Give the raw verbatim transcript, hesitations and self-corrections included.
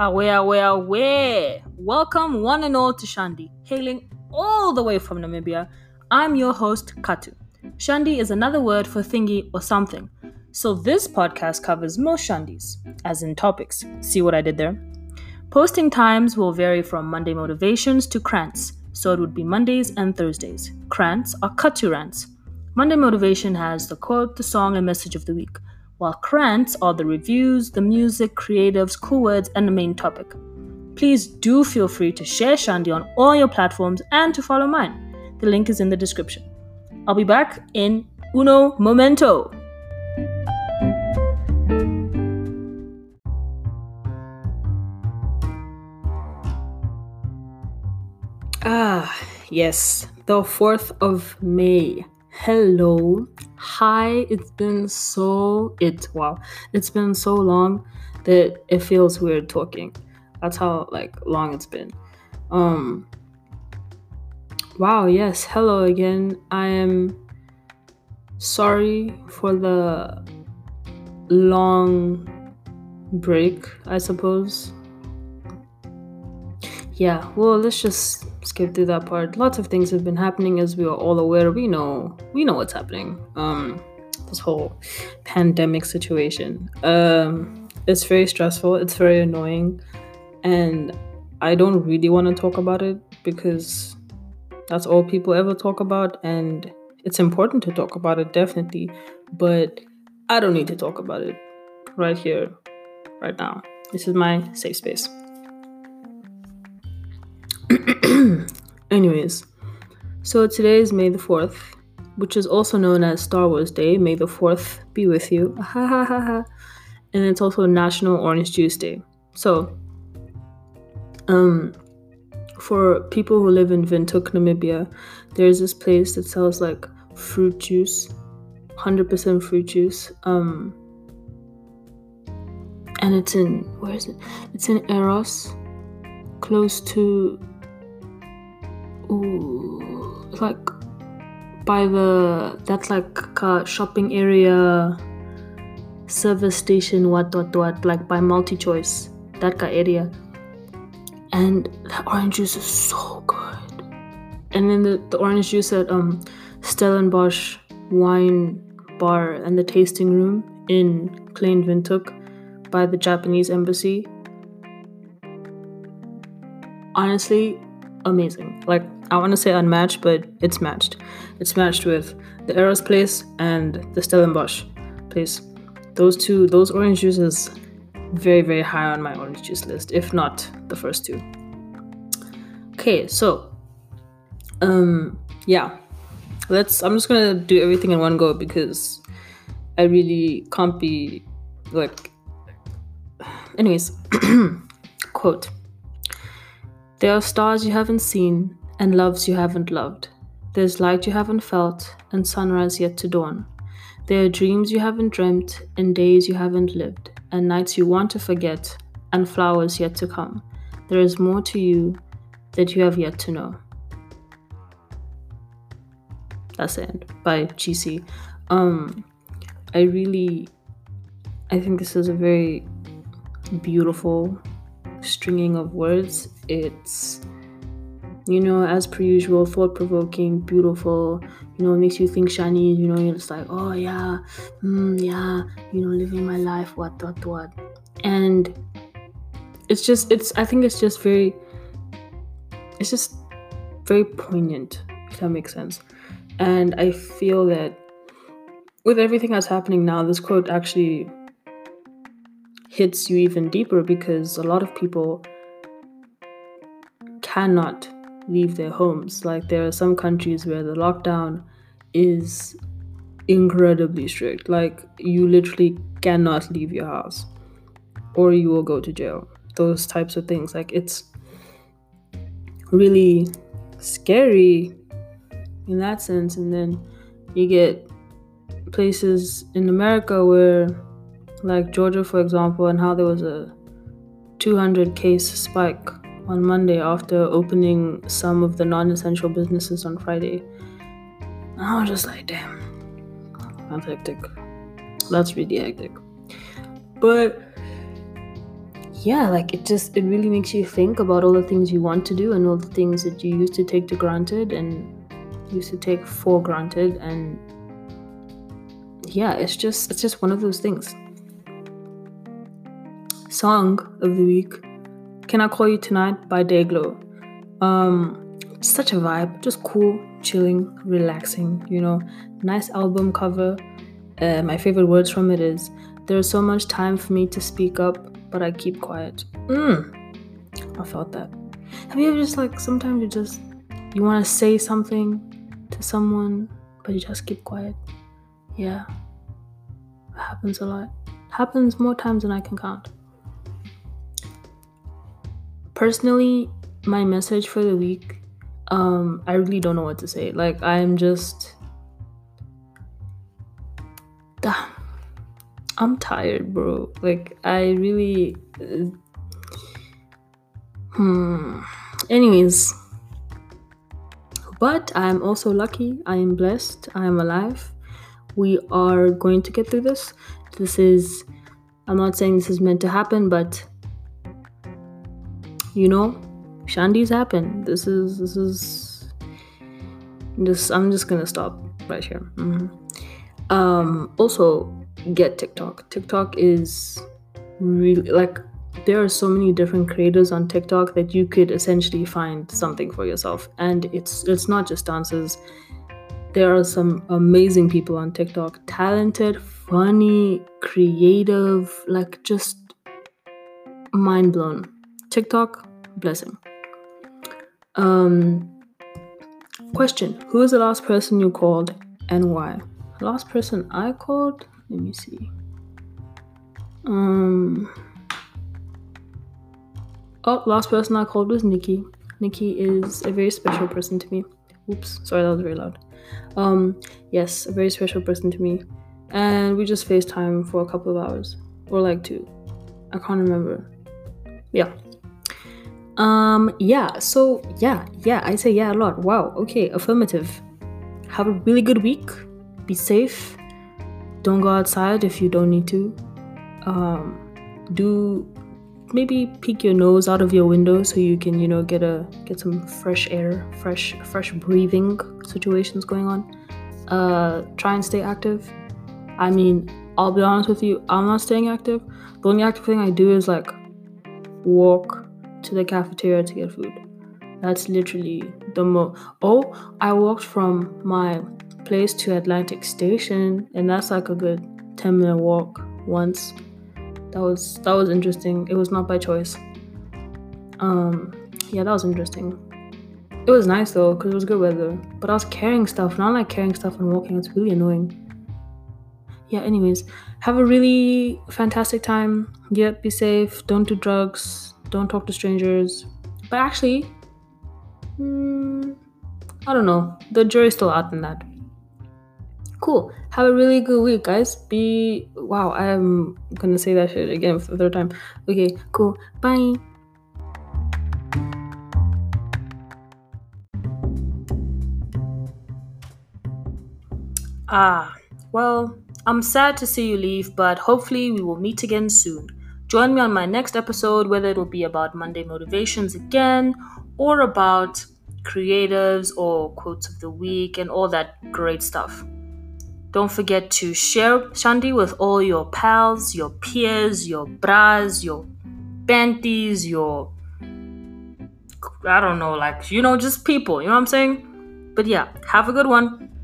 Away, away, away! Welcome one and all to Shandi, hailing all the way from Namibia. I'm your host, Katu. Shandi is another word for thingy or something. So this podcast covers most Shandis, as in topics. See what I did there? Posting times will vary from Monday motivations to Krants, so it would be Mondays and Thursdays. Krants are Katu rants. Monday motivation has the quote, the song, and message of the week, while Krants are the reviews, the music, creatives, cool words, and the main topic. Please do feel free to share Shandi on all your platforms and to follow mine. The link is in the description. I'll be back in uno momento. Ah, yes, the fourth of May. Hello. Hi, it's been so it wow. It's been so long that it feels weird talking. That's how like long it's been. Um Wow, yes. Hello again. I am sorry for the long break, I suppose. Yeah, well, let's just skip through that part. Lots of things have been happening, as we are all aware. We know, we know what's happening. Um, this whole pandemic situation. Um, it's very stressful. It's very annoying, and I don't really want to talk about it because that's all people ever talk about, and it's important to talk about it, definitely. But I don't need to talk about it right here, right now. This is my safe space. Anyways, so today is May the fourth, which is also known as Star Wars Day. May the fourth be with you. And it's also National Orange Juice Day. So, um, for people who live in Windhoek, Namibia, there's this place that sells like fruit juice, one hundred percent fruit juice. Um, and it's in, where is it? It's in Eros, close to... Ooh, like by the that's like uh, shopping area, service station, what what what, like by multi-choice, that kind of area. And the orange juice is so good. And then the, the orange juice at um Stellenbosch wine bar and the tasting room in Kleinvintuk by the Japanese embassy. Honestly, amazing. Like, I want to say unmatched, but it's matched. It's matched with the Eros place and the Stellenbosch place. Those two, those orange juices, very, very high on my orange juice list, if not the first two. Okay, so, um, yeah. Let's, I'm just going to do everything in one go because I really can't be, like, anyways, quote. There are stars you haven't seen, and loves you haven't loved. There's light you haven't felt, and sunrise yet to dawn. There are dreams you haven't dreamt, and days you haven't lived, and nights you want to forget, and flowers yet to come. There is more to you that you have yet to know. That's the end. By G C. Um, I really... I think this is a very beautiful stringing of words. It's, you know, as per usual, thought-provoking, beautiful, you know, it makes you think, shiny, you know, you're just like, oh yeah, mm, yeah, you know, living my life, what, what, what. And it's just, it's, I think it's just very, it's just very poignant, if that makes sense. And I feel that with everything that's happening now, this quote actually hits you even deeper because a lot of people cannot leave their homes. Like, there are some countries where the lockdown is incredibly strict. Like, you literally cannot leave your house or you will go to jail. Those types of things. Like, it's really scary in that sense. And then you get places in America where, like Georgia, for example, and how there was a two hundred case spike on Monday after opening some of the non-essential businesses on Friday. And I was just like, damn, that's hectic. That's really hectic. But yeah, like it just, it really makes you think about all the things you want to do and all the things that you used to take to granted and used to take for granted. And yeah, it's just, it's just one of those things. Song of the week, Can I Call You Tonight by Dayglow. Um, such a vibe, just cool, chilling, relaxing, you know, nice album cover. Uh, my favorite words from it is, there is so much time for me to speak up, but I keep quiet. Mm, I felt that. Have you ever just like, sometimes you just, you want to say something to someone, but you just keep quiet? Yeah, it happens a lot. It happens more times than I can count. Personally, my message for the week, um, I really don't know what to say. Like, I'm just... Damn. I'm tired, bro. Like, I really... Uh, hmm. Anyways. But I'm also lucky. I am blessed. I am alive. We are going to get through this. This is... I'm not saying this is meant to happen, but... You know, Shandi's happened. This is, this is, this, I'm just gonna stop right here. Mm-hmm. Um, also, get TikTok. TikTok is really, like, there are so many different creators on TikTok that you could essentially find something for yourself. And it's, it's not just dances. There are some amazing people on TikTok. Talented, funny, creative, like, just mind blown. TikTok, blessing. Um, question, who is the last person you called and why? The last person I called? Let me see. Um, oh, last person I called was Nikki. Nikki is a very special person to me. Oops, sorry, that was very loud. Um, yes, a very special person to me. And we just FaceTime for a couple of hours. Or like two. I can't remember. Yeah. Um, yeah, so yeah, yeah, I say yeah a lot. Wow, okay, affirmative. Have a really good week. Be safe. Don't go outside if you don't need to. Um, do maybe peek your nose out of your window so you can, you know, get a get some fresh air, fresh, fresh breathing situations going on. Uh, try and stay active. I mean, I'll be honest with you, I'm not staying active. The only active thing I do is like walk to the cafeteria to get food. That's literally the most. Oh, I walked from my place to Atlantic Station, and that's like a good ten minute walk once. That was that was interesting. It was not by choice. Um, yeah, that was interesting. It was nice though, because it was good weather. But I was carrying stuff, and I like carrying stuff and walking. It's really annoying. Yeah, anyways, have a really fantastic time. Yep, yeah, be safe. Don't do drugs. Don't talk to strangers. But actually, mm, I don't know. The jury's still out on that. Cool. Have a really good week, guys. Be... Wow, I am going to say that shit again for the third time. Okay, cool. Bye. Ah, well... I'm sad to see you leave, but hopefully we will meet again soon. Join me on my next episode, whether it will be about Monday motivations again, or about creatives or quotes of the week and all that great stuff. Don't forget to share Shandi with all your pals, your peers, your bras, your panties, your... I don't know, like, you know, just people, you know what I'm saying? But yeah, have a good one.